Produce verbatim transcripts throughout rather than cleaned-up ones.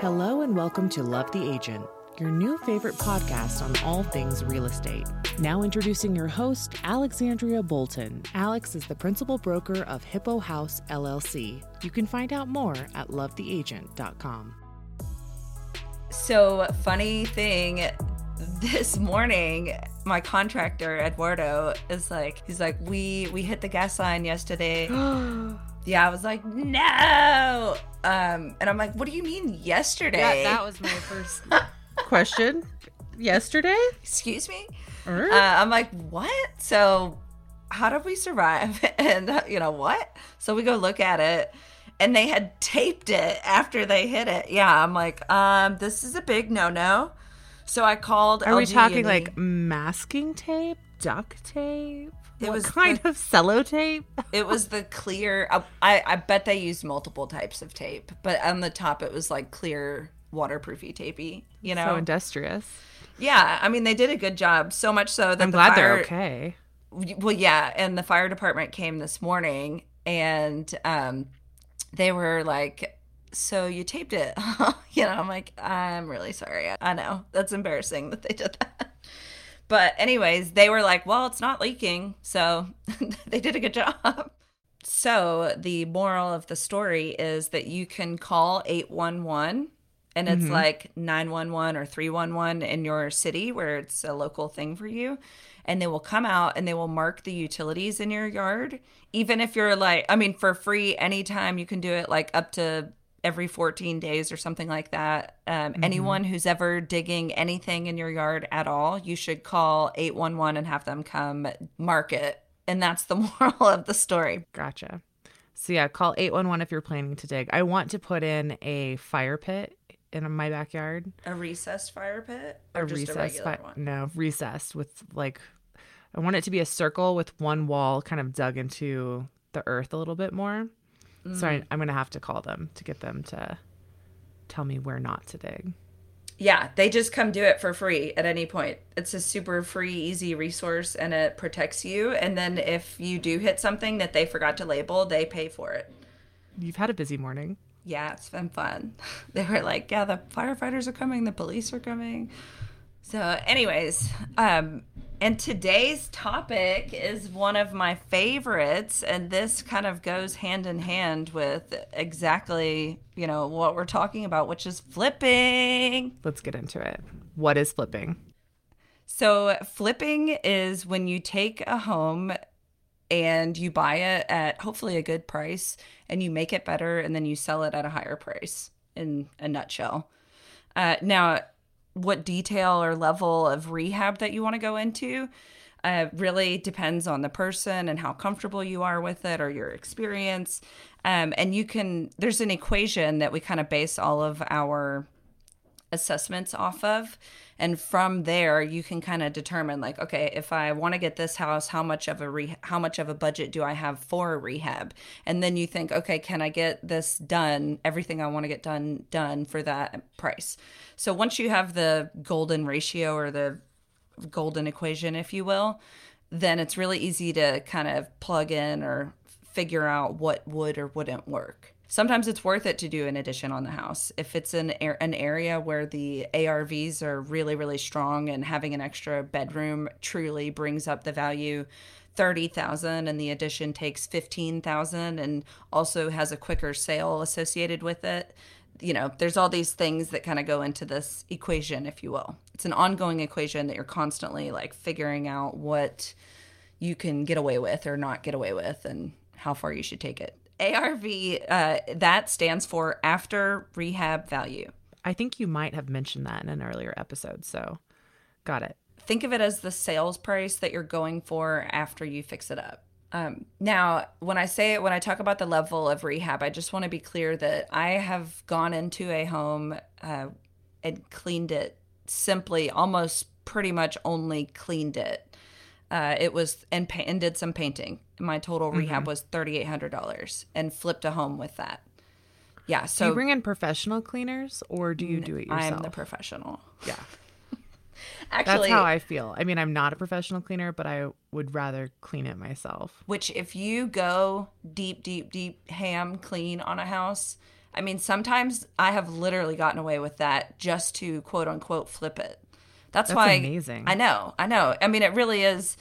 Hello and welcome to Love the Agent, your new favorite podcast on all things real estate. Now introducing your host, Alexandria Bolton. Alex is the principal broker of Hippo House L L C. You can find out more at love the agent dot com. So, funny thing, this morning, my contractor, Eduardo, is like, he's like, we, we hit the gas line yesterday. Yeah, I was like, no. Um, and I'm like, what do you mean yesterday? Yeah, that was my first question. Yesterday? Excuse me? Right. Uh, I'm like, what? So how did we survive? And, you know, what? So we go look at it. And they had taped it after they hit it. Yeah, I'm like, um, this is a big no-no. So I called Are L G E. We talking like masking tape? Duct tape? It what was kind the, of cello tape? It was the clear. I, I, I bet they used multiple types of tape, but on the top it was like clear, waterproofy tapey. You know, so industrious. Yeah, I mean they did a good job. So much so that I'm the glad fire, they're okay. Well, yeah, and the fire department came this morning, and um, they were like, "So you taped it?" You know, I'm like, "I'm really sorry. I know that's embarrassing that they did that." But anyways, they were like, well, it's not leaking. So they did a good job. So the moral of the story is that you can call eight one one and it's mm-hmm. like nine one one or three one one in your city where it's a local thing for you. And they will come out and they will mark the utilities in your yard. Even if you're like, I mean, for free, anytime you can do it like up to every fourteen days or something like that. Um, mm-hmm. Anyone who's ever digging anything in your yard at all, you should call eight one one and have them come mark it. And that's the moral of the story. Gotcha. So yeah, call eight one one if you're planning to dig. I want to put in a fire pit in my backyard. A recessed fire pit? Or a just recessed a regular fi- one? No, recessed with like, I want it to be a circle with one wall kind of dug into the earth a little bit more. So I, I'm going to have to call them to get them to tell me where not to dig. Yeah, they just come do it for free at any point. It's a super free, easy resource, and it protects you. And then if you do hit something that they forgot to label, they pay for it. You've had a busy morning. Yeah, it's been fun. They were like, yeah, the firefighters are coming. The police are coming. So anyways, um, and today's topic is one of my favorites, and this kind of goes hand in hand with exactly, you know, what we're talking about, which is flipping. Let's get into it. What is flipping? So flipping is when you take a home and you buy it at hopefully a good price and you make it better and then you sell it at a higher price, in a nutshell. Uh, now, what detail or level of rehab that you want to go into uh, really depends on the person and how comfortable you are with it or your experience. Um, and you can, there's an equation that we kind of base all of our assessments off of. And from there, you can kind of determine like, okay, if I want to get this house, how much of a re- how much of a budget do I have for a rehab? And then you think, okay, can I get this done? Everything I want to get done, done for that price. So once you have the golden ratio or the golden equation, if you will, then it's really easy to kind of plug in or figure out what would or wouldn't work. Sometimes it's worth it to do an addition on the house. If it's an an area where the A R Vs are really, really strong and having an extra bedroom truly brings up the value thirty thousand dollars and the addition takes fifteen thousand dollars and also has a quicker sale associated with it. You know, there's all these things that kind of go into this equation, if you will. It's an ongoing equation that you're constantly like figuring out what you can get away with or not get away with and how far you should take it. A R V, uh, that stands for after rehab value. I think you might have mentioned that in an earlier episode, so got it. Think of it as the sales price that you're going for after you fix it up. Um, now, when I say it, when I talk about the level of rehab, I just want to be clear that I have gone into a home uh, and cleaned it simply, almost pretty much only cleaned it. Uh, it was and, pa- and did some painting. My total rehab mm-hmm. was thirty-eight hundred dollars and flipped a home with that. Yeah. So do you bring in professional cleaners or do you do it yourself? I'm the professional. Yeah. Actually, that's how I feel. I mean, I'm not a professional cleaner, but I would rather clean it myself. Which if you go deep, deep, deep ham clean on a house, I mean, sometimes I have literally gotten away with that just to quote unquote flip it. That's, That's why amazing. I, I know, I know. I mean, it really is.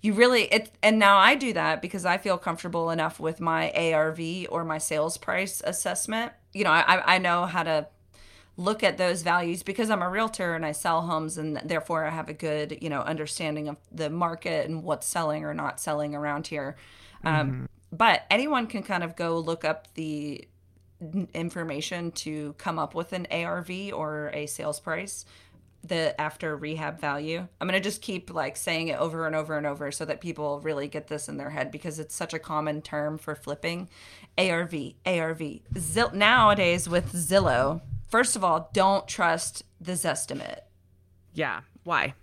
You really, it, and now I do that because I feel comfortable enough with my A R V or my sales price assessment. You know, I, I know how to look at those values because I'm a realtor and I sell homes, and therefore I have a good, you know, understanding of the market and what's selling or not selling around here. Um, mm-hmm. But anyone can kind of go look up the information to come up with an A R V or a sales price, the after rehab value. I'm going to just keep like saying it over and over and over so that people really get this in their head because it's such a common term for flipping. A R V, A R V. Zil- nowadays with Zillow, first of all, don't trust the Zestimate. Yeah. Why?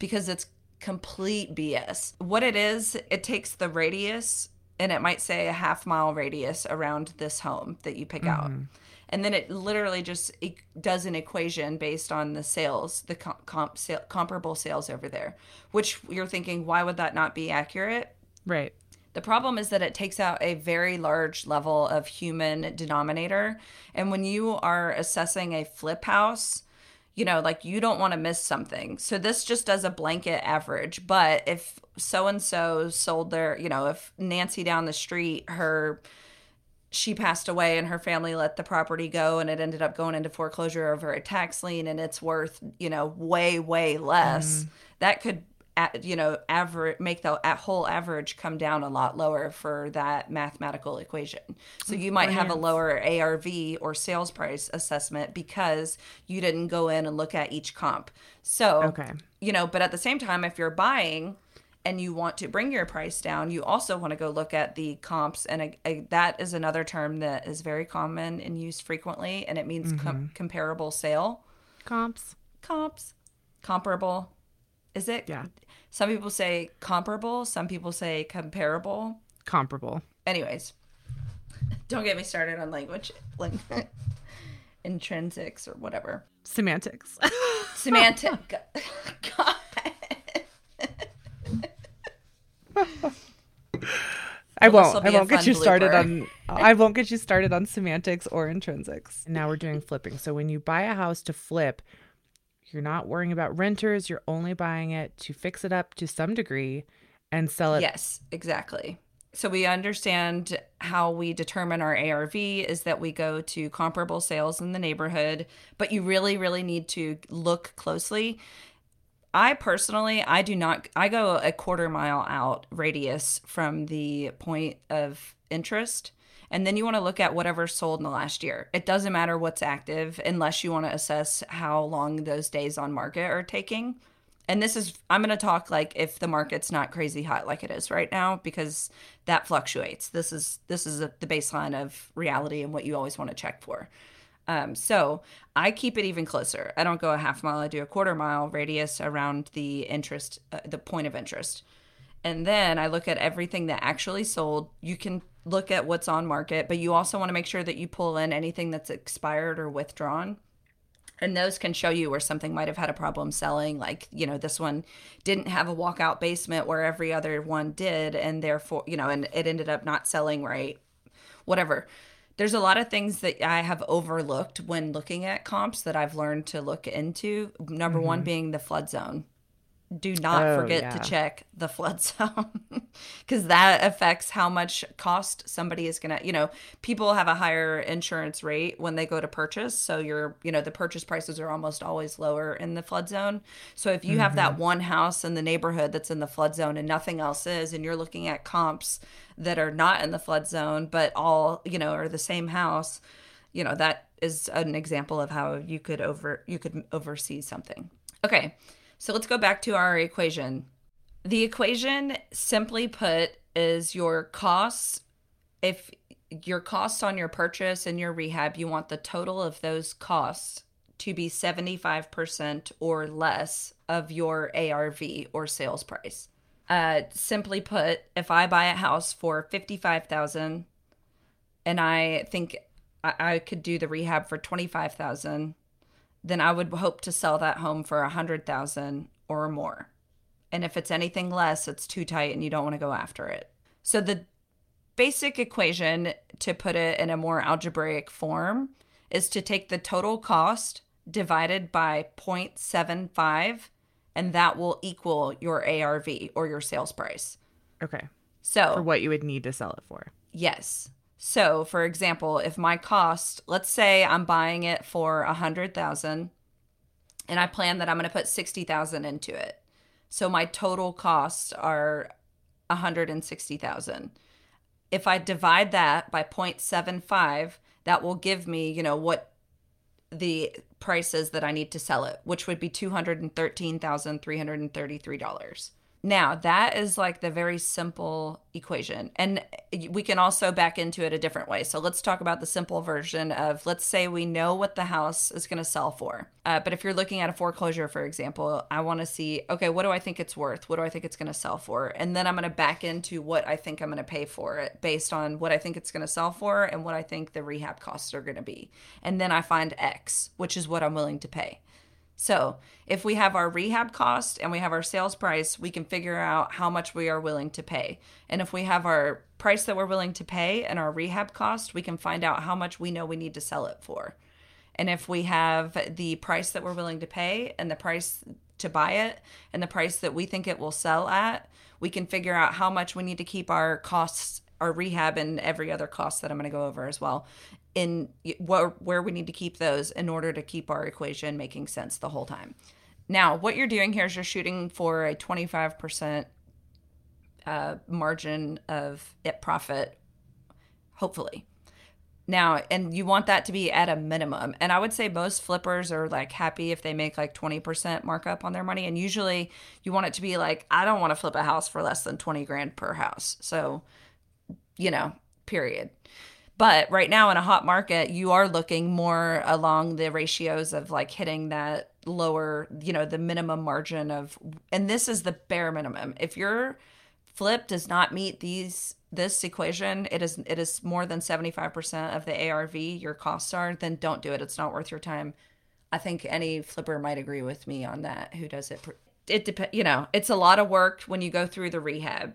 Because it's complete B S. What it is, it takes the radius, and it might say a half mile radius around this home that you pick mm-hmm. out. And then it literally just it does an equation based on the sales, the comp, comp sale, comparable sales over there, which you're thinking, why would that not be accurate? Right. The problem is that it takes out a very large level of human denominator. And when you are assessing a flip house, you know, like you don't want to miss something. So this just does a blanket average. But if so-and-so sold their, you know, if Nancy down the street, her... she passed away and her family let the property go and it ended up going into foreclosure over a tax lien and it's worth, you know, way, way less. Mm. That could, you know, average, make the whole average come down a lot lower for that mathematical equation. So you might have a lower A R V or sales price assessment because you didn't go in and look at each comp. So, okay. you know, but at the same time, if you're buying and you want to bring your price down, you also want to go look at the comps. And a, a, that is another term that is very common and used frequently. And it means mm-hmm. com- comparable sale. Comps. Comps. Comparable. Is it? Yeah. Some people say comparable. Some people say comparable. Comparable. Anyways, don't get me started on language. Like intrinsics or whatever. Semantics. Semantic. God. I well, won't. I won't get you blooper. started on. I won't get you started on semantics or intrinsics. And now we're doing flipping. So when you buy a house to flip, you're not worrying about renters. You're only buying it to fix it up to some degree and sell it. Yes, exactly. So we understand how we determine our A R V is that we go to comparable sales in the neighborhood, but you really, really need to look closely. I personally, I do not, I go a quarter mile out radius from the point of interest. And then you want to look at whatever sold in the last year. It doesn't matter what's active unless you want to assess how long those days on market are taking. And this is, I'm going to talk like if the market's not crazy hot like it is right now, because that fluctuates. This is, this is a, the baseline of reality and what you always want to check for. Um, so I keep it even closer. I don't go a half mile. I do a quarter mile radius around the interest, uh, the point of interest. And then I look at everything that actually sold. You can look at what's on market, but you also want to make sure that you pull in anything that's expired or withdrawn. And those can show you where something might have had a problem selling. Like, you know, this one didn't have a walkout basement where every other one did. And therefore, you know, and it ended up not selling right, whatever. There's a lot of things that I have overlooked when looking at comps that I've learned to look into. Number mm-hmm. one being the flood zone. Do not oh, forget yeah. to check the flood zone because that affects how much cost somebody is going to, you know, people have a higher insurance rate when they go to purchase. So you're, you know, the purchase prices are almost always lower in the flood zone. So if you mm-hmm. have that one house in the neighborhood that's in the flood zone and nothing else is, and you're looking at comps that are not in the flood zone, but all, you know, are the same house, you know, that is an example of how you could over, you could oversee something. Okay. So let's go back to our equation. The equation, simply put, is your costs. If your costs on your purchase and your rehab, you want the total of those costs to be seventy-five percent or less of your A R V or sales price. Uh, simply put, if I buy a house for fifty-five thousand dollars and I think I-, I could do the rehab for twenty-five thousand dollars, then I would hope to sell that home for one hundred thousand dollars or more. And if it's anything less, it's too tight and you don't want to go after it. So the basic equation, to put it in a more algebraic form, is to take the total cost divided by zero point seven five, and that will equal your A R V or your sales price. Okay. So for what you would need to sell it for. Yes. So for example, if my cost, let's say I'm buying it for one hundred thousand dollars and I plan that I'm going to put sixty thousand dollars into it. So my total costs are one hundred sixty thousand dollars. If I divide that by zero point seven five, that will give me, you know, what the price is that I need to sell it, which would be two hundred thirteen thousand three hundred thirty-three dollars. Now, that is like the very simple equation. And we can also back into it a different way. So let's talk about the simple version of, let's say we know what the house is going to sell for. Uh, but if you're looking at a foreclosure, for example, I want to see, okay, what do I think it's worth? What do I think it's going to sell for? And then I'm going to back into what I think I'm going to pay for it based on what I think it's going to sell for and what I think the rehab costs are going to be. And then I find X, which is what I'm willing to pay. So if we have our rehab cost and we have our sales price, we can figure out how much we are willing to pay. And if we have our price that we're willing to pay and our rehab cost, we can find out how much we know we need to sell it for. And if we have the price that we're willing to pay and the price to buy it and the price that we think it will sell at, we can figure out how much we need to keep our costs, our rehab and every other cost that I'm going to go over as well, in what, where we need to keep those in order to keep our equation making sense the whole time. Now, what you're doing here is you're shooting for a twenty-five percent uh, margin of it profit, hopefully. Now, and you want that to be at a minimum. And I would say most flippers are like happy if they make like twenty percent markup on their money. And usually you want it to be like, I don't want to flip a house for less than twenty grand per house. So, you know, period. But right now in a hot market, you are looking more along the ratios of like hitting that lower, you know, the minimum margin of, and this is the bare minimum. If your flip does not meet these, this equation, it is, it is more than seventy-five percent of the A R V your costs are, then don't do it. It's not worth your time. I think any flipper might agree with me on that. Who does it? It depends, you know, it's a lot of work when you go through the rehab.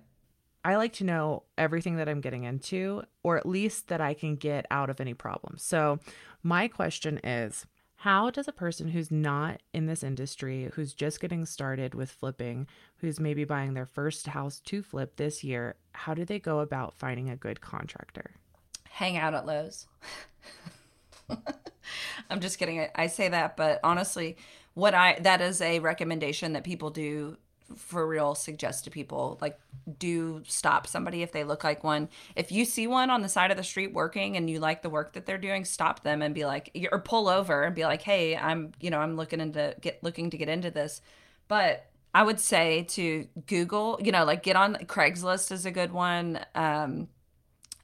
I like to know everything that I'm getting into, or at least that I can get out of any problem. So my question is, how does a person who's not in this industry, who's just getting started with flipping, who's maybe buying their first house to flip this year, how do they go about finding a good contractor? Hang out at Lowe's. I'm just kidding. I say that, but honestly, what I that is a recommendation that people do for real suggest to people, like, do stop somebody if they look like one. If you see one on the side of the street working and you like the work that they're doing, stop them and be like, or pull over and be like, hey, I'm, you know, I'm looking into get looking to get into this. But I would say to Google, you know, like get on Craigslist is a good one. Um,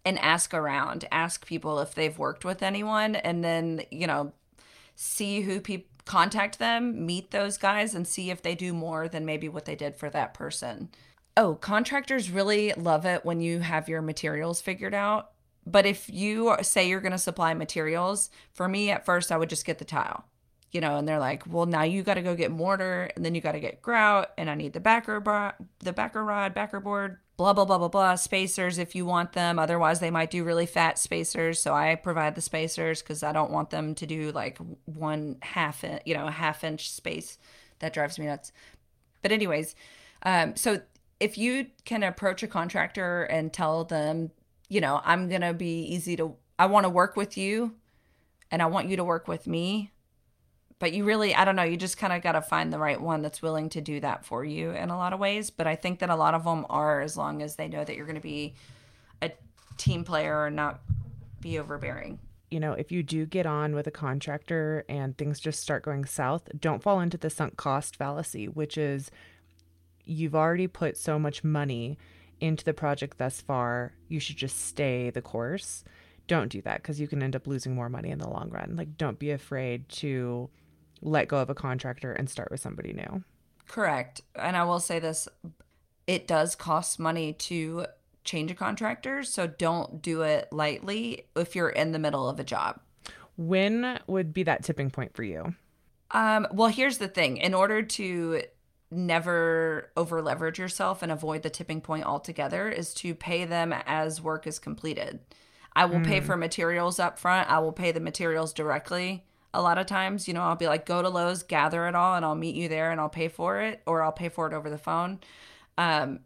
and ask around, ask people if they've worked with anyone, and then, you know, see who people, contact them, meet those guys, and see if they do more than maybe what they did for that person. Oh, contractors really love it when you have your materials figured out. But if you say you're going to supply materials, for me at first, I would just get the tile, you know, and they're like, well, now you got to go get mortar, and then you got to get grout, and I need the backer, bro- the backer rod, backer board, blah, blah, blah, blah, blah, spacers if you want them. Otherwise, they might do really fat spacers. So I provide the spacers because I don't want them to do like one half, in, you know, a half inch space. That drives me nuts. But anyways, um, so if you can approach a contractor and tell them, you know, I'm going to be easy to, I want to work with you and I want you to work with me. But you really, I don't know, you just kind of got to find the right one that's willing to do that for you in a lot of ways. But I think that a lot of them are, as long as they know that you're going to be a team player and not be overbearing. You know, if you do get on with a contractor and things just start going south, don't fall into the sunk cost fallacy, which is you've already put so much money into the project thus far. You should just stay the course. Don't do that because you can end up losing more money in the long run. Like, don't be afraid to let go of a contractor and start with somebody new. Correct. And I will say this, it does cost money to change a contractor. So don't do it lightly if you're in the middle of a job. When would be that tipping point for you? Um, well, here's the thing. In order to never over leverage yourself and avoid the tipping point altogether is to pay them as work is completed. I will mm. pay for materials up front. I will pay the materials directly. A lot of times, you know, I'll be like, go to Lowe's, gather it all, and I'll meet you there and I'll pay for it, or I'll pay for it over the phone. Um,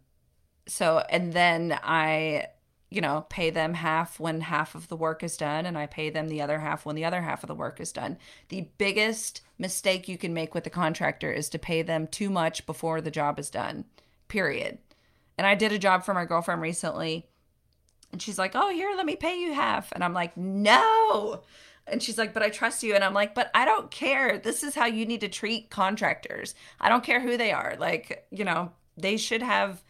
so, and then I, you know, pay them half when half of the work is done, and I pay them the other half when the other half of the work is done. The biggest mistake you can make with a contractor is to pay them too much before the job is done, period. And I did a job for my girlfriend recently, and she's like, oh, here, let me pay you half. And I'm like, no. And she's like, but I trust you. And I'm like, but I don't care. This is how you need to treat contractors. I don't care who they are. Like, you know, they should have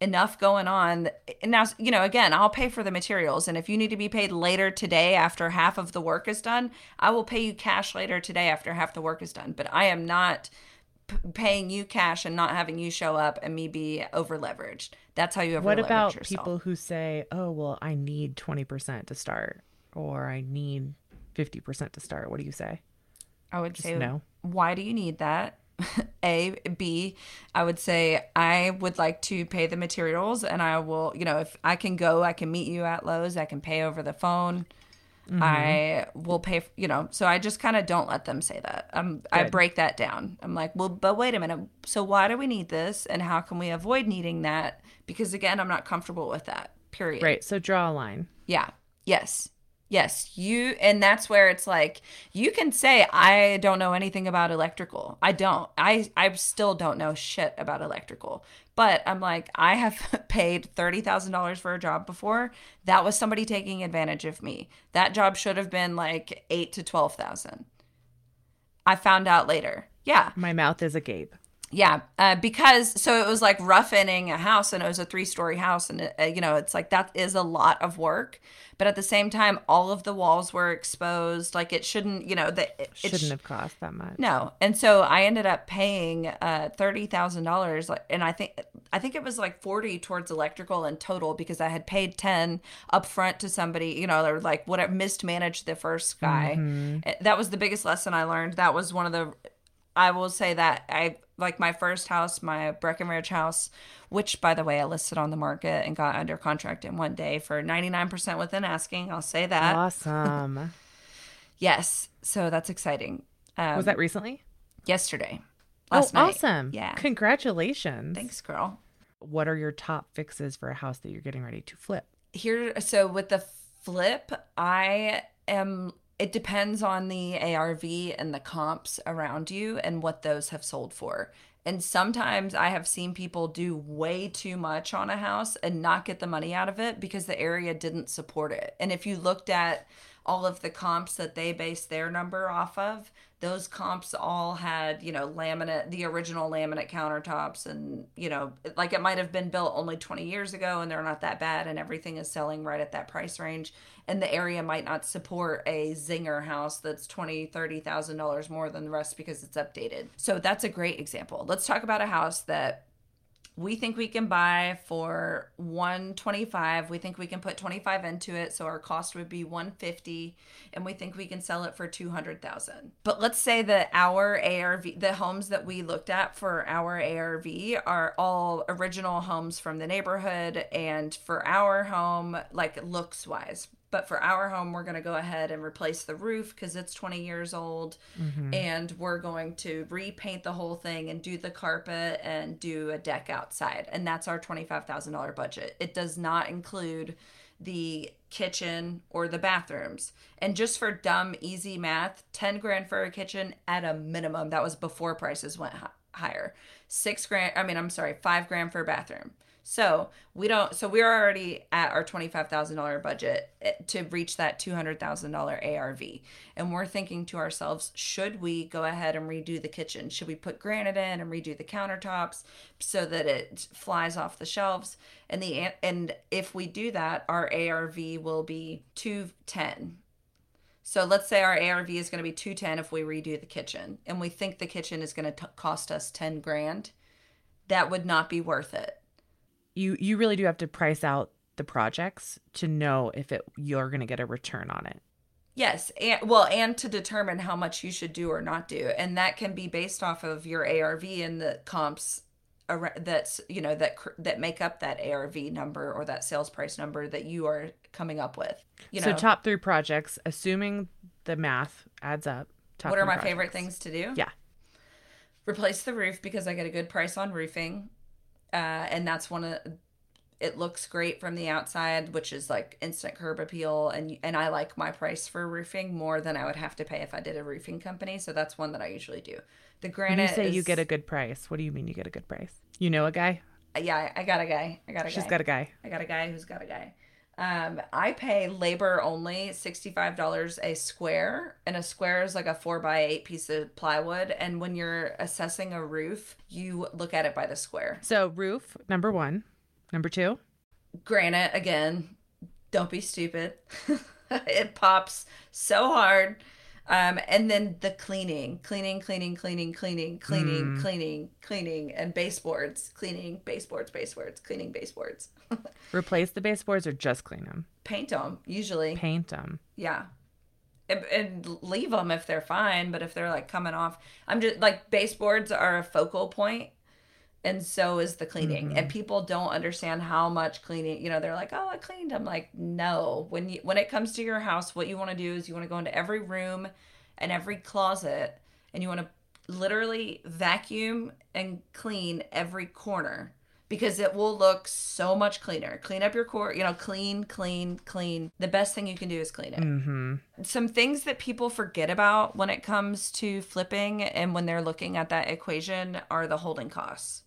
enough going on. And now, you know, again, I'll pay for the materials. And if you need to be paid later today after half of the work is done, I will pay you cash later today after half the work is done. But I am not p- paying you cash and not having you show up and me be over leveraged. That's how you over leverage yourself. What about people who say, oh, well, I need twenty percent to start, or I need fifty percent to start? What do you say? I would Just say, no. Why do you need that? A, B, I would say I would like to pay the materials, and I will, you know, if I can go, I can meet you at Lowe's. I can pay over the phone. Mm-hmm. I will pay, you know, so I just kind of don't let them say that. Um, I break that down. I'm like, well, but wait a minute. So why do we need this? And how can we avoid needing that? Because again, I'm not comfortable with that, period. Right. So draw a line. Yeah. Yes. Yes, you, and that's where it's like, you can say, I don't know anything about electrical. I don't, I, I still don't know shit about electrical, but I'm like, I have paid thirty thousand dollars for a job before. That was somebody taking advantage of me. That job should have been like eight to twelve thousand. I found out later. Yeah. My mouth is agape. Yeah, uh, because so it was like rough-inning a house, and it was a three-story house, and it, uh, you know, it's like that is a lot of work, but at the same time, all of the walls were exposed. Like it shouldn't, you know, that it shouldn't sh- have cost that much. No, and so I ended up paying uh, thirty thousand dollars, and I think I think it was like forty towards electrical in total, because I had paid ten upfront to somebody, you know, or like what I mismanaged the first guy. Mm-hmm. That was the biggest lesson I learned. That was one of the. I will say that I. Like my first house, my Breckenridge house, which, by the way, I listed on the market and got under contract in one day for ninety-nine percent within asking. I'll say that. Awesome. Yes. So that's exciting. Um, was that recently? Yesterday. Last oh, night. Awesome. Yeah. Congratulations. Thanks, girl. What are your top fixes for a house that you're getting ready to flip? Here. So with the flip, I am... It depends on the A R V and the comps around you and what those have sold for. And sometimes I have seen people do way too much on a house and not get the money out of it because the area didn't support it. And if you looked at all of the comps that they based their number off of, those comps all had, you know, laminate, the original laminate countertops, and, you know, like it might have been built only twenty years ago and they're not that bad, and everything is selling right at that price range. And the area might not support a zinger house that's twenty thousand dollars, thirty thousand dollars more than the rest because it's updated. So that's a great example. Let's talk about a house that we think we can buy for one twenty-five. We think we can put twenty-five into it, so our cost would be one fifty, and we think we can sell it for two hundred thousand. But let's say that our A R V, the homes that we looked at for our A R V, are all original homes from the neighborhood, and for our home, like looks wise. But for our home, we're going to go ahead and replace the roof because it's twenty years old. Mm-hmm. And we're going to repaint the whole thing and do the carpet and do a deck outside. And that's our twenty-five thousand dollars budget. It does not include the kitchen or the bathrooms. And just for dumb, easy math, ten grand for a kitchen at a minimum. That was before prices went h- higher. Six grand. I mean, I'm sorry, five grand for a bathroom. So we don't, so we're already at our twenty-five thousand dollars budget to reach that two hundred thousand dollars A R V. And we're thinking to ourselves, should we go ahead and redo the kitchen? Should we put granite in and redo the countertops so that it flies off the shelves? And the, and if we do that, our A R V will be two ten. So let's say our A R V is going to be two ten if we redo the kitchen, and we think the kitchen is going to t- cost us ten grand. That would not be worth it. You you really do have to price out the projects to know if it you're going to get a return on it. Yes. And, well, and to determine how much you should do or not do. And that can be based off of your A R V and the comps that's, you know, that that make up that A R V number or that sales price number that you are coming up with. You know? So top three projects, assuming the math adds up. Top what are my projects. Favorite things to do? Yeah. Replace the roof because I get a good price on roofing. Uh, and that's one of, it looks great from the outside, which is like instant curb appeal. And, and I like my price for roofing more than I would have to pay if I did a roofing company. So that's one that I usually do. The granite when you say is, you get a good price. What do you mean you get a good price? You know a guy? Yeah, I got a guy. I got a guy. She's got a guy. I got a guy who's got a guy. Um, I pay labor only sixty-five dollars a square, and a square is like a four by eight piece of plywood. And when you're assessing a roof, you look at it by the square. So roof, number one. Number two? Granite, again. Don't be stupid. It pops so hard. Um, and then the cleaning, cleaning, cleaning, cleaning, cleaning, cleaning, mm. cleaning, cleaning, and baseboards, cleaning, baseboards, baseboards, cleaning, baseboards. Replace the baseboards or just clean them? Paint them, usually. Paint them. Yeah. And, and leave them if they're fine, but if they're like coming off, I'm just like baseboards are a focal point. And so is the cleaning. Mm-hmm. And people don't understand how much cleaning, you know, they're like, oh, I cleaned. I'm like, no. When you, when it comes to your house, what you want to do is you want to go into every room and every closet, and you want to literally vacuum and clean every corner because it will look so much cleaner. Clean up your core, you know, clean, clean, clean. The best thing you can do is clean it. Mm-hmm. Some things that people forget about when it comes to flipping and when they're looking at that equation are the holding costs.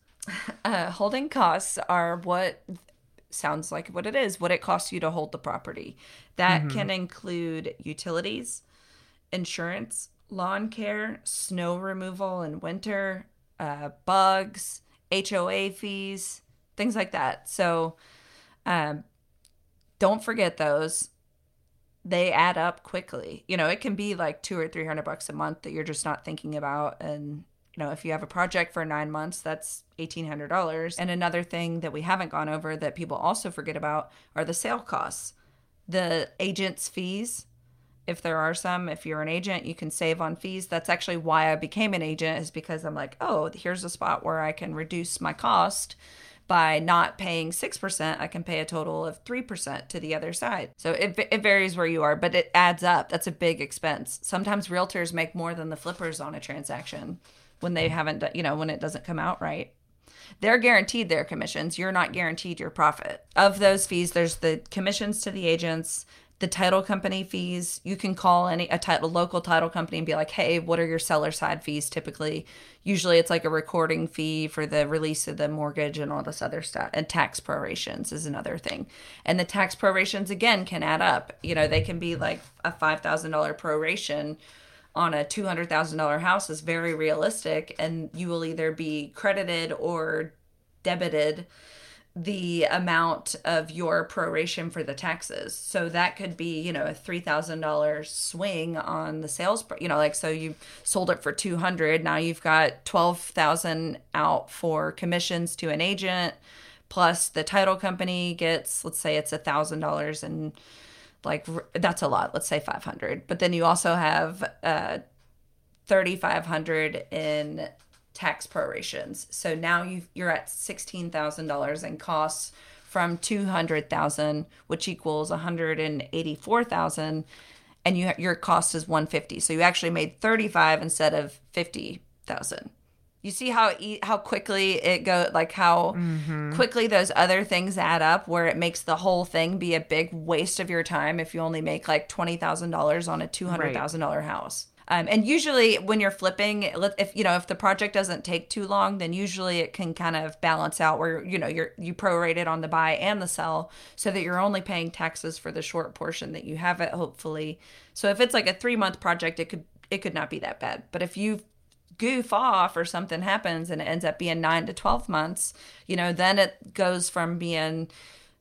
Uh, holding costs are what sounds like what it is, what it costs you to hold the property. That mm-hmm. can include utilities, insurance, lawn care, snow removal in winter, uh, bugs, H O A fees, things like that. So um, don't forget those. They add up quickly. You know, it can be like two or three hundred bucks a month that you're just not thinking about. And you know, if you have a project for nine months, that's eighteen hundred dollars. And another thing that we haven't gone over that people also forget about are the sale costs, the agent's fees. If there are some, if you're an agent, you can save on fees. That's actually why I became an agent, is because I'm like, oh, here's a spot where I can reduce my cost by not paying six percent. I can pay a total of three percent to the other side. So it it varies where you are, but it adds up. That's a big expense. Sometimes realtors make more than the flippers on a transaction. When they haven't, you know, when it doesn't come out right, they're guaranteed their commissions. You're not guaranteed your profit. Of those fees, there's the commissions to the agents, the title company fees. You can call any a title local title company and be like, hey, what are your seller side fees typically? Usually it's like a recording fee for the release of the mortgage and all this other stuff. And tax prorations is another thing. And the tax prorations, again, can add up. You know, they can be like a five thousand dollars proration on a two hundred thousand dollars house is very realistic, and you will either be credited or debited the amount of your proration for the taxes. So that could be, you know, a three thousand dollars swing on the sales, you know, like, so you sold it for two hundred, now you've got twelve thousand out for commissions to an agent, plus the title company gets, let's say it's one thousand dollars, and like that's a lot, let's say five hundred, but then you also have uh thirty-five hundred in tax prorations. So now you you're at sixteen thousand dollars in costs from two hundred thousand, which equals one hundred eighty-four thousand, and you your cost is one hundred fifty. So you actually made thirty-five instead of fifty thousand. You see how how quickly it go, like how mm-hmm. quickly those other things add up, where it makes the whole thing be a big waste of your time if you only make like twenty thousand dollars on a two hundred thousand dollars right. house. Um, and usually when you're flipping, if you know if the project doesn't take too long, then usually it can kind of balance out where you know you're you prorate it on the buy and the sell, so that you're only paying taxes for the short portion that you have it. Hopefully, so if it's like a three month project, it could it could not be that bad. But if you goof off or something happens and it ends up being nine to twelve months, you know, then it goes from being,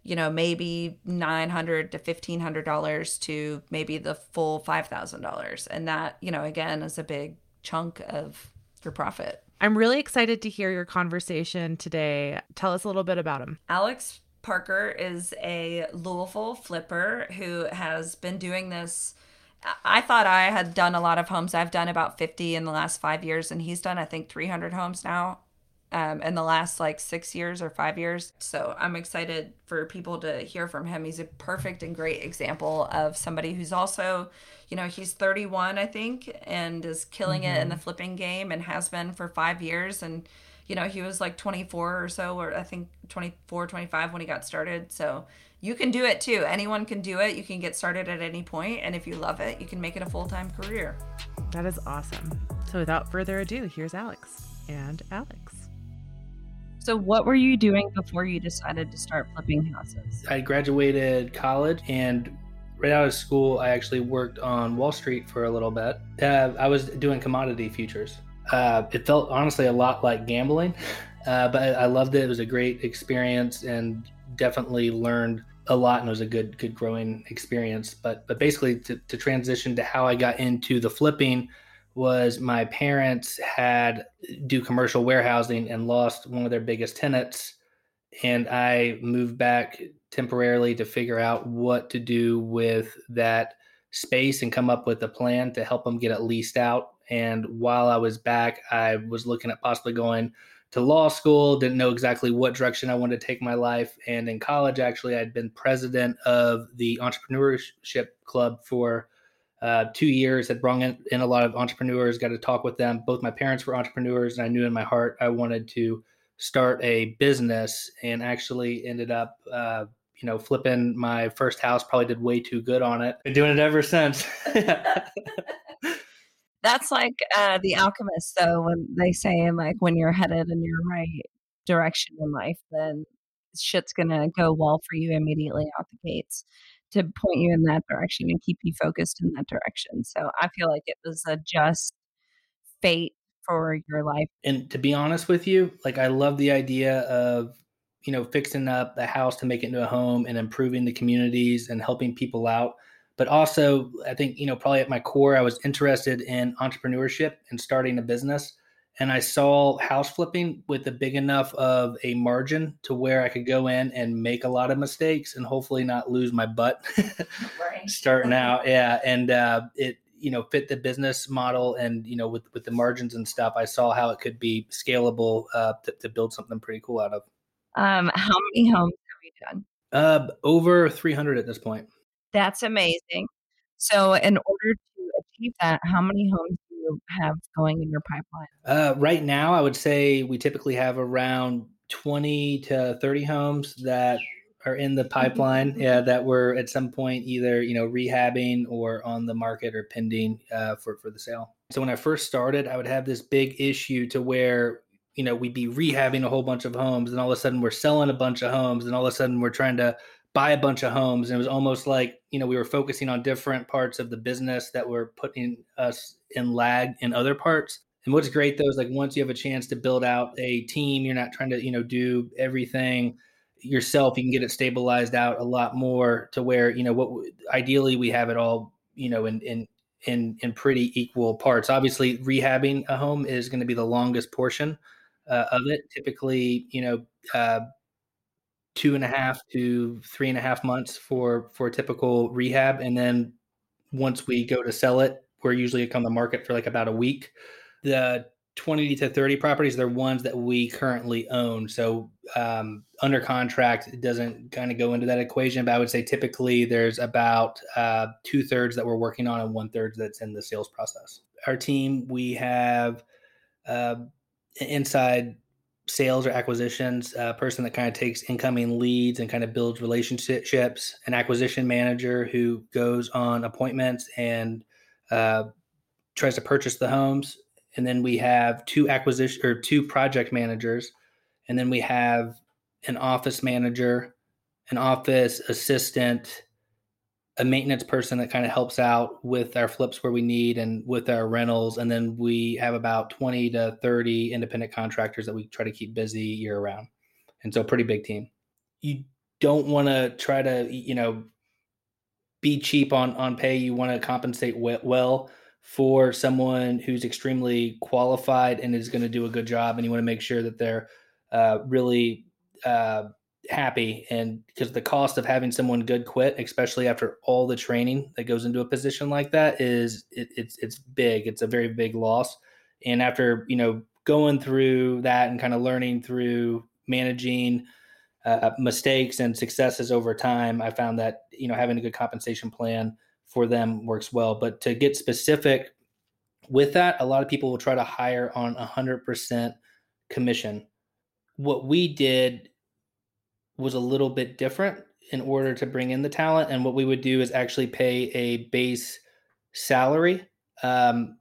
you know, maybe nine hundred to fifteen hundred dollars to maybe the full five thousand dollars. And that, you know, again, is a big chunk of your profit. I'm really excited to hear your conversation today. Tell us a little bit about him. Alex Parker is a Louisville flipper who has been doing this. I thought I had done a lot of homes. I've done about fifty in the last five years, and he's done, I think, three hundred homes now. um, in the last like six years or five years. So I'm excited for people to hear from him. He's a perfect and great example of somebody who's also, you know, he's thirty-one, I think, and is killing mm-hmm. it in the flipping game and has been for five years. And, you know, he was like twenty-four or so, or I think twenty-four, twenty-five when he got started. So you can do it too. Anyone can do it. You can get started at any point. And if you love it, you can make it a full-time career. That is awesome. So without further ado, here's Alex and Alex. So what were you doing before you decided to start flipping houses? I graduated college, and right out of school, I actually worked on Wall Street for a little bit. Uh, I was doing commodity futures. Uh, it felt honestly a lot like gambling, uh, but I loved it. It was a great experience and definitely learned a lot, and it was a good good growing experience. But but basically to, to transition to how I got into the flipping was my parents had do commercial warehousing and lost one of their biggest tenants. And I moved back temporarily to figure out what to do with that space and come up with a plan to help them get it leased out. And while I was back, I was looking at possibly going to law school, didn't know exactly what direction I wanted to take my life. And in college, actually, I'd been president of the entrepreneurship club for uh, two years, had brought in, in a lot of entrepreneurs, got to talk with them. Both my parents were entrepreneurs, and I knew in my heart I wanted to start a business, and actually ended up, uh, you know, flipping my first house, probably did way too good on it. Been doing it ever since. That's like uh, The Alchemist, though, when they say, like, when you're headed in your right direction in life, then shit's going to go well for you immediately out the gates to point you in that direction and keep you focused in that direction. So I feel like it was a just fate for your life. And to be honest with you, like, I love the idea of, you know, fixing up a house to make it into a home and improving the communities and helping people out. But also, I think, you know, probably at my core, I was interested in entrepreneurship and starting a business. And I saw house flipping with a big enough of a margin to where I could go in and make a lot of mistakes and hopefully not lose my butt right. starting out. Yeah. And uh, it, you know, fit the business model. And, you know, with, with the margins and stuff, I saw how it could be scalable uh, to, to build something pretty cool out of. Um, how many homes have you done? Uh, over three hundred at this point. That's amazing. So in order to achieve that, how many homes do you have going in your pipeline? Uh, right now, I would say we typically have around twenty to thirty homes that are in the pipeline yeah, that we're at some point either, you know, rehabbing or on the market or pending uh, for, for the sale. So when I first started, I would have this big issue to where, you know, we'd be rehabbing a whole bunch of homes, and all of a sudden we're selling a bunch of homes, and all of a sudden we're trying to buy a bunch of homes. And it was almost like, you know, we were focusing on different parts of the business that were putting us in lag in other parts. And what's great though, is like once you have a chance to build out a team, you're not trying to, you know, do everything yourself. You can get it stabilized out a lot more to where, you know, what ideally we have it all, you know, in, in, in, in pretty equal parts. Obviously rehabbing a home is going to be the longest portion uh, of it. Typically, you know, uh, two and a half to three and a half months for, for typical rehab. And then once we go to sell it, we're usually on the market for like about a week. The twenty to thirty properties, they're ones that we currently own. So um, under contract, it doesn't kind of go into that equation, but I would say typically there's about uh, two thirds that we're working on and one third that's in the sales process. Our team, we have uh, inside sales or acquisitions, a person that kind of takes incoming leads and kind of builds relationships, an acquisition manager who goes on appointments and uh, tries to purchase the homes. And then we have two acquisition or two project managers. And then we have an office manager, an office assistant, a maintenance person that kind of helps out with our flips where we need and with our rentals. And then we have about twenty to thirty independent contractors that we try to keep busy year round. And so pretty big team. You don't want to try to, you know, be cheap on, on pay. You want to compensate well for someone who's extremely qualified and is going to do a good job. And you want to make sure that they're uh, really uh, happy, and because the cost of having someone good quit, especially after all the training that goes into a position like that, is it, it's it's big. It's a very big loss. And after, you know, going through that and kind of learning through managing uh, mistakes and successes over time, I found that, you know, having a good compensation plan for them works well. But to get specific with that, a lot of people will try to hire on one hundred percent commission. What we did was a little bit different in order to bring in the talent. And what we would do is actually pay a base salary. Um,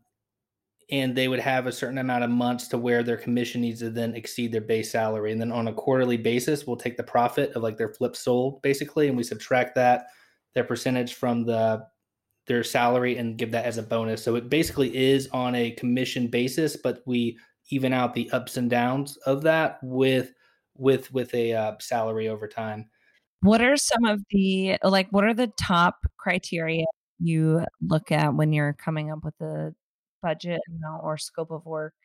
and they would have a certain amount of months to where their commission needs to then exceed their base salary. And then on a quarterly basis, we'll take the profit of like their flip sold basically. And we subtract that, their percentage from the, their salary, and give that as a bonus. So it basically is on a commission basis, but we even out the ups and downs of that with, with, with a uh, salary over time. What are some of the, like, what are the top criteria you look at when you're coming up with a budget amount or scope of work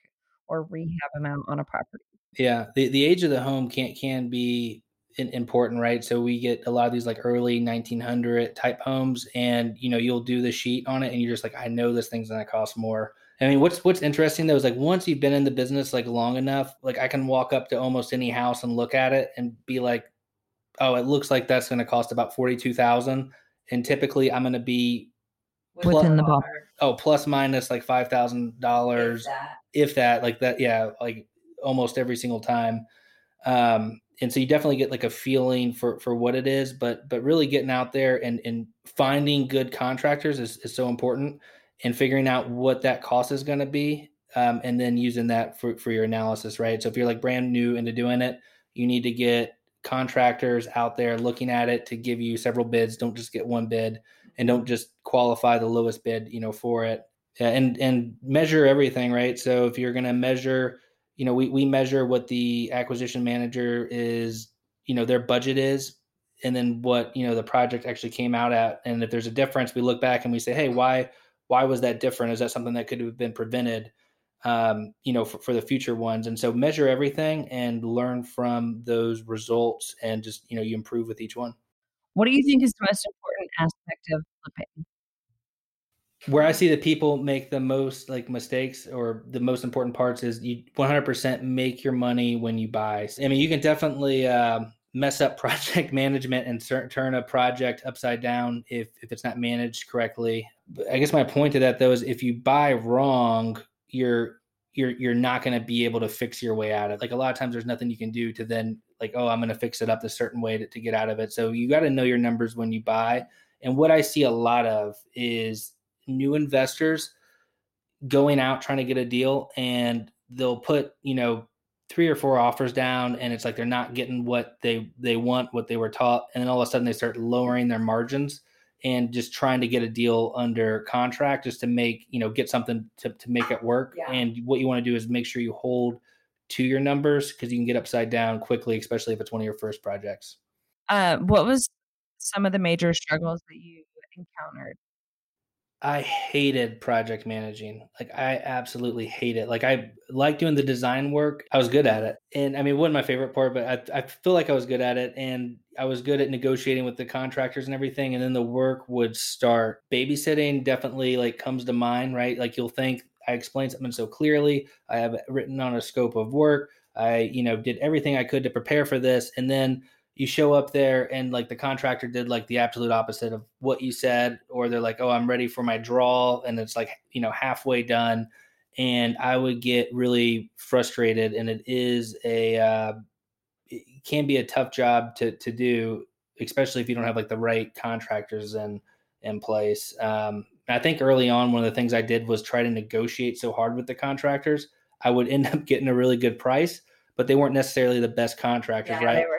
or rehab amount on a property? Yeah. The, the age of the home can, can be important, right? So we get a lot of these like early nineteen hundred type homes, and, you know, you'll do the sheet on it and you're just like, I know this thing's going to cost more. I mean, what's, what's interesting though is like, once you've been in the business like long enough, like I can walk up to almost any house and look at it and be like, oh, it looks like that's going to cost about forty-two thousand dollars. And typically I'm going to be within plus, the ballpark. Oh, plus minus like five thousand dollars. If that, like that. Yeah. Like almost every single time. Um, and so you definitely get like a feeling for, for what it is, but, but really getting out there and, and finding good contractors is, is so important, and figuring out what that cost is going to be. Um, and then using that for, for your analysis, right? So if you're like brand new into doing it, you need to get contractors out there looking at it to give you several bids. Don't just get one bid, and don't just qualify the lowest bid, you know, for it, and, and measure everything. Right. So if you're going to measure, you know, we, we measure what the acquisition manager is, you know, their budget is, and then what, you know, the project actually came out at. And if there's a difference, we look back and we say, hey, why, why was that different? Is that something that could have been prevented, um, you know, for, for the future ones? And so measure everything and learn from those results, and just, you know, you improve with each one. What do you think is the most important aspect of flipping? Where I see that people make the most like mistakes, or the most important parts, is you one hundred percent make your money when you buy. I mean, you can definitely uh, mess up project management and cert- turn a project upside down if, if it's not managed correctly. But I guess my point to that though is, if you buy wrong, you're you're you're not going to be able to fix your way out of it. Like a lot of times there's nothing you can do to then like, oh, I'm going to fix it up a certain way to, to get out of it. So you got to know your numbers when you buy. And what I see a lot of is new investors going out trying to get a deal, and they'll put, you know, three or four offers down, and it's like they're not getting what they they want, what they were taught. And then all of a sudden they start lowering their margins and just trying to get a deal under contract just to make, you know, get something to, to make it work. Yeah. And what you want to do is make sure you hold to your numbers, because you can get upside down quickly, especially if it's one of your first projects. Uh, what was some of the major struggles that you encountered? I hated project managing. Like I absolutely hate it. Like I like doing the design work. I was good at it. And I mean, it wasn't my favorite part, but I, I feel like I was good at it. And I was good at negotiating with the contractors and everything. And then the work would start. Babysitting definitely like comes to mind, right? Like you'll think I explained something so clearly. I have it written on a scope of work. I, you know, did everything I could to prepare for this. And then you show up there and like the contractor did like the absolute opposite of what you said, or they're like, oh, I'm ready for my draw. And it's like, you know, halfway done. And I would get really frustrated. And it is a, uh, it can be a tough job to to do, especially if you don't have like the right contractors in, in place. Um, I think early on, one of the things I did was try to negotiate so hard with the contractors. I would end up getting a really good price, but they weren't necessarily the best contractors, yeah, right? They were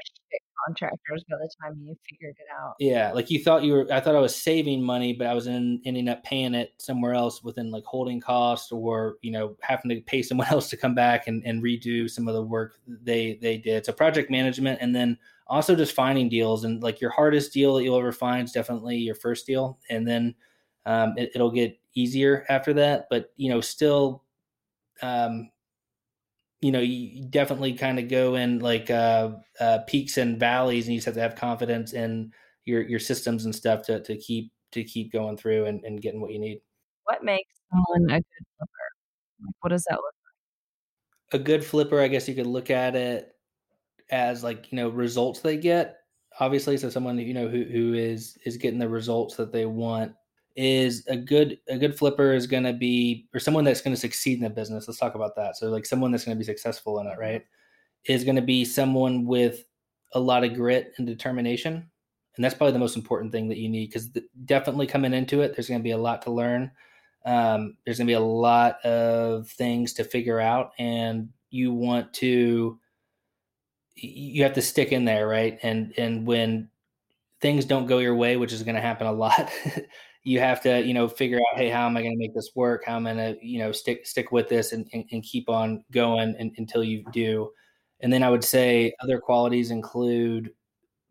contractors by the time you figured it out. Yeah. Like you thought you were, I thought I was saving money, but I was in, ending up paying it somewhere else within like holding costs, or, you know, having to pay someone else to come back and, and redo some of the work they, they did. So project management, and then also just finding deals. And like your hardest deal that you'll ever find is definitely your first deal. And then um, it, it'll get easier after that, but you know, still, um, you know, you definitely kind of go in like uh, uh, peaks and valleys, and you just have to have confidence in your your systems and stuff to to keep to keep going through and, and getting what you need. What makes someone a good flipper? What does that look like? a good flipper, I guess you could look at it as like, you know, results they get, obviously. So someone, you know, who who is is getting the results that they want is a good a good flipper is going to be, or someone that's going to succeed in the business. Let's talk about that. So like someone that's going to be successful in it, right, is going to be someone with a lot of grit and determination. And that's probably the most important thing that you need, because definitely coming into it, there's going to be a lot to learn. Um, there's going to be a lot of things to figure out, and you want to, you have to stick in there, right? And and when things don't go your way, which is going to happen a lot, you have to, you know, figure out, hey, how am I going to make this work? How am I going to, you know, stick stick with this and, and, and keep on going and, until you do. And then I would say other qualities include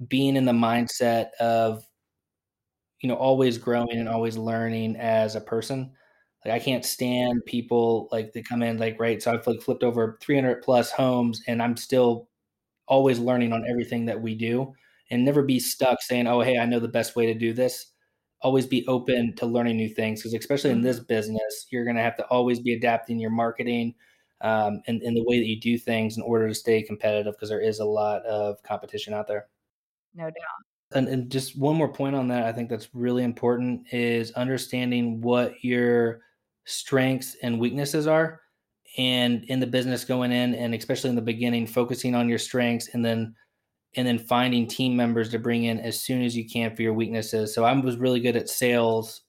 being in the mindset of, you know, always growing and always learning as a person. Like I can't stand people like they come in like, right. So I've like flipped over three hundred plus homes, and I'm still always learning on everything that we do, and never be stuck saying, oh, hey, I know the best way to do this. Always be open to learning new things. Cause especially in this business, you're going to have to always be adapting your marketing um, and, and the way that you do things in order to stay competitive. Cause there is a lot of competition out there. No doubt. And, and just one more point on that, I think that's really important, is understanding what your strengths and weaknesses are. And in the business going in, and especially in the beginning, focusing on your strengths, and then and then finding team members to bring in as soon as you can for your weaknesses. So I was really good at sales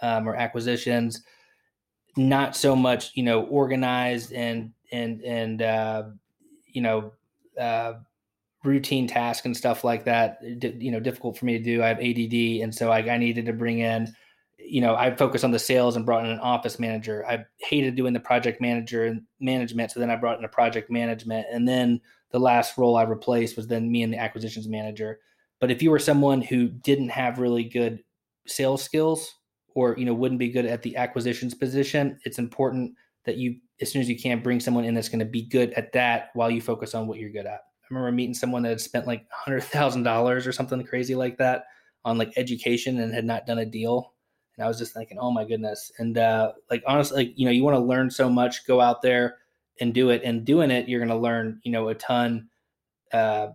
um, or acquisitions, not so much, you know, organized and and and uh, you know. Uh, routine tasks and stuff like that, you know, difficult for me to do. I have A D D. And so like I needed to bring in, you know, I focused on the sales and brought in an office manager. I hated doing the project manager and management. So then I brought in a project management. And then the last role I replaced was then me and the acquisitions manager. But if you were someone who didn't have really good sales skills, or, you know, wouldn't be good at the acquisitions position, it's important that you, as soon as you can, bring someone in that's going to be good at that while you focus on what you're good at. I remember meeting someone that had spent like one hundred thousand dollars or something crazy like that on like education and had not done a deal. And I was just thinking, oh my goodness. And uh, like, honestly, like, you know, you want to learn so much, go out there and do it. And doing it, you're going to learn, you know, a ton uh,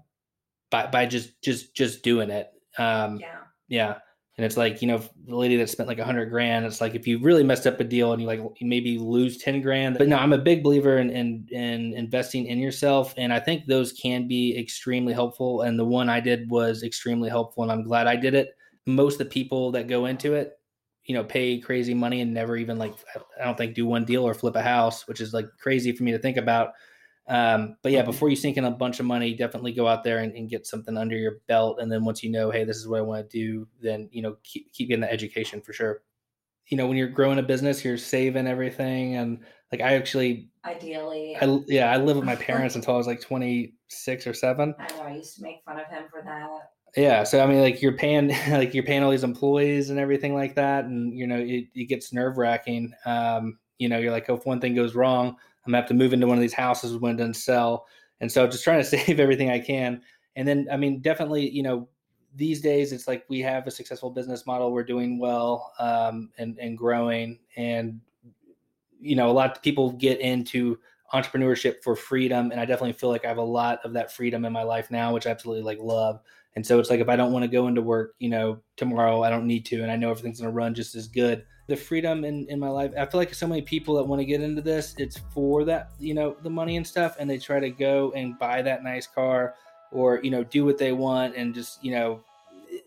by, by just, just, just doing it. Um, yeah. Yeah. And it's like, you know, the lady that spent like a hundred grand, it's like, if you really messed up a deal and you like, you maybe lose ten grand, but no, I'm a big believer in, in, in investing in yourself. And I think those can be extremely helpful. And the one I did was extremely helpful, and I'm glad I did it. Most of the people that go into it, you know, pay crazy money and never even like, I don't think do one deal or flip a house, which is like crazy for me to think about. Um, but yeah, before you sink in a bunch of money, definitely go out there and, and get something under your belt. And then once you know, hey, this is what I want to do, then, you know, keep, keep getting the education for sure. You know, when you're growing a business, you're saving everything. And like, I actually, ideally, I, yeah, I lived with my parents until I was like twenty-six or seven. I know, I used to make fun of him for that. Yeah. So, I mean, like you're paying, like you're paying all these employees and everything like that. And, you know, it, it gets nerve wracking. Um, you know, you're like, oh, if one thing goes wrong, I'm gonna have to move into one of these houses when it doesn't sell. And so just trying to save everything I can. And then, I mean, definitely, you know, these days it's like we have a successful business model. We're doing well um, and, and growing. And, you know, a lot of people get into entrepreneurship for freedom. And I definitely feel like I have a lot of that freedom in my life now, which I absolutely like love. And so it's like, if I don't want to go into work, you know, tomorrow, I don't need to. And I know everything's going to run just as good. The freedom in, in my life, I feel like so many people that want to get into this, it's for that, you know, the money and stuff. And they try to go and buy that nice car, or, you know, do what they want and just, you know,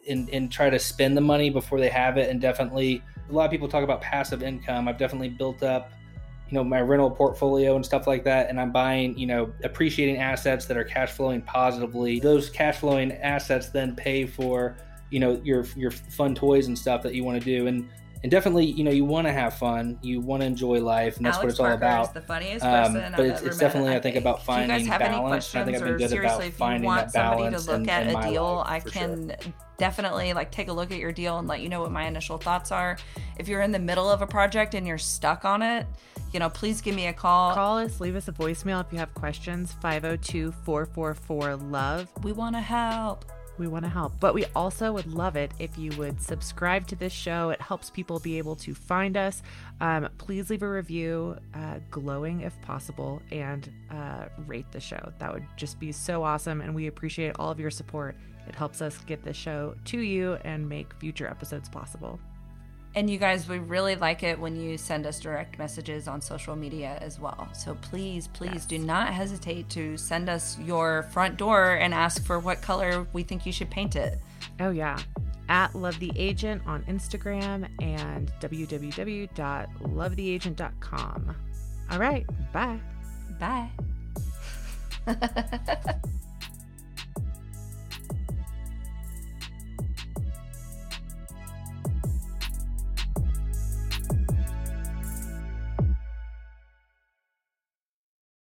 and, and try to spend the money before they have it. And definitely a lot of people talk about passive income. I've definitely built up, you know, my rental portfolio and stuff like that. And I'm buying, you know, appreciating assets that are cash flowing positively. Those cash flowing assets then pay for, you know, your, your fun toys and stuff that you want to do. And And definitely, you know, you want to have fun, you want to enjoy life, and that's Alex what it's Parker all about. Is the funniest person um, but I've it's, ever it's definitely, met, I think, about finding balance. I think I've been good about finding that balance. Seriously, if you want somebody to look at in, in a deal, life, I can sure. definitely like take a look at your deal and let you know what my initial thoughts are. If you're in the middle of a project and you're stuck on it, you know, please give me a call. Call us, leave us a voicemail if you have questions. five oh two, four four four, LOVE. We want to help. We want to help, but we also would love it if you would subscribe to this show. It helps people be able to find us. Um, please leave a review, uh, glowing if possible, and uh, rate the show. That would just be so awesome, and we appreciate all of your support. It helps us get the show to you and make future episodes possible. And you guys, we really like it when you send us direct messages on social media as well. So please, please yes. do not hesitate to send us your front door and ask for what color we think you should paint it. Oh, yeah. At Love the Agent on Instagram and w w w dot love the agent dot com. All right. Bye. Bye.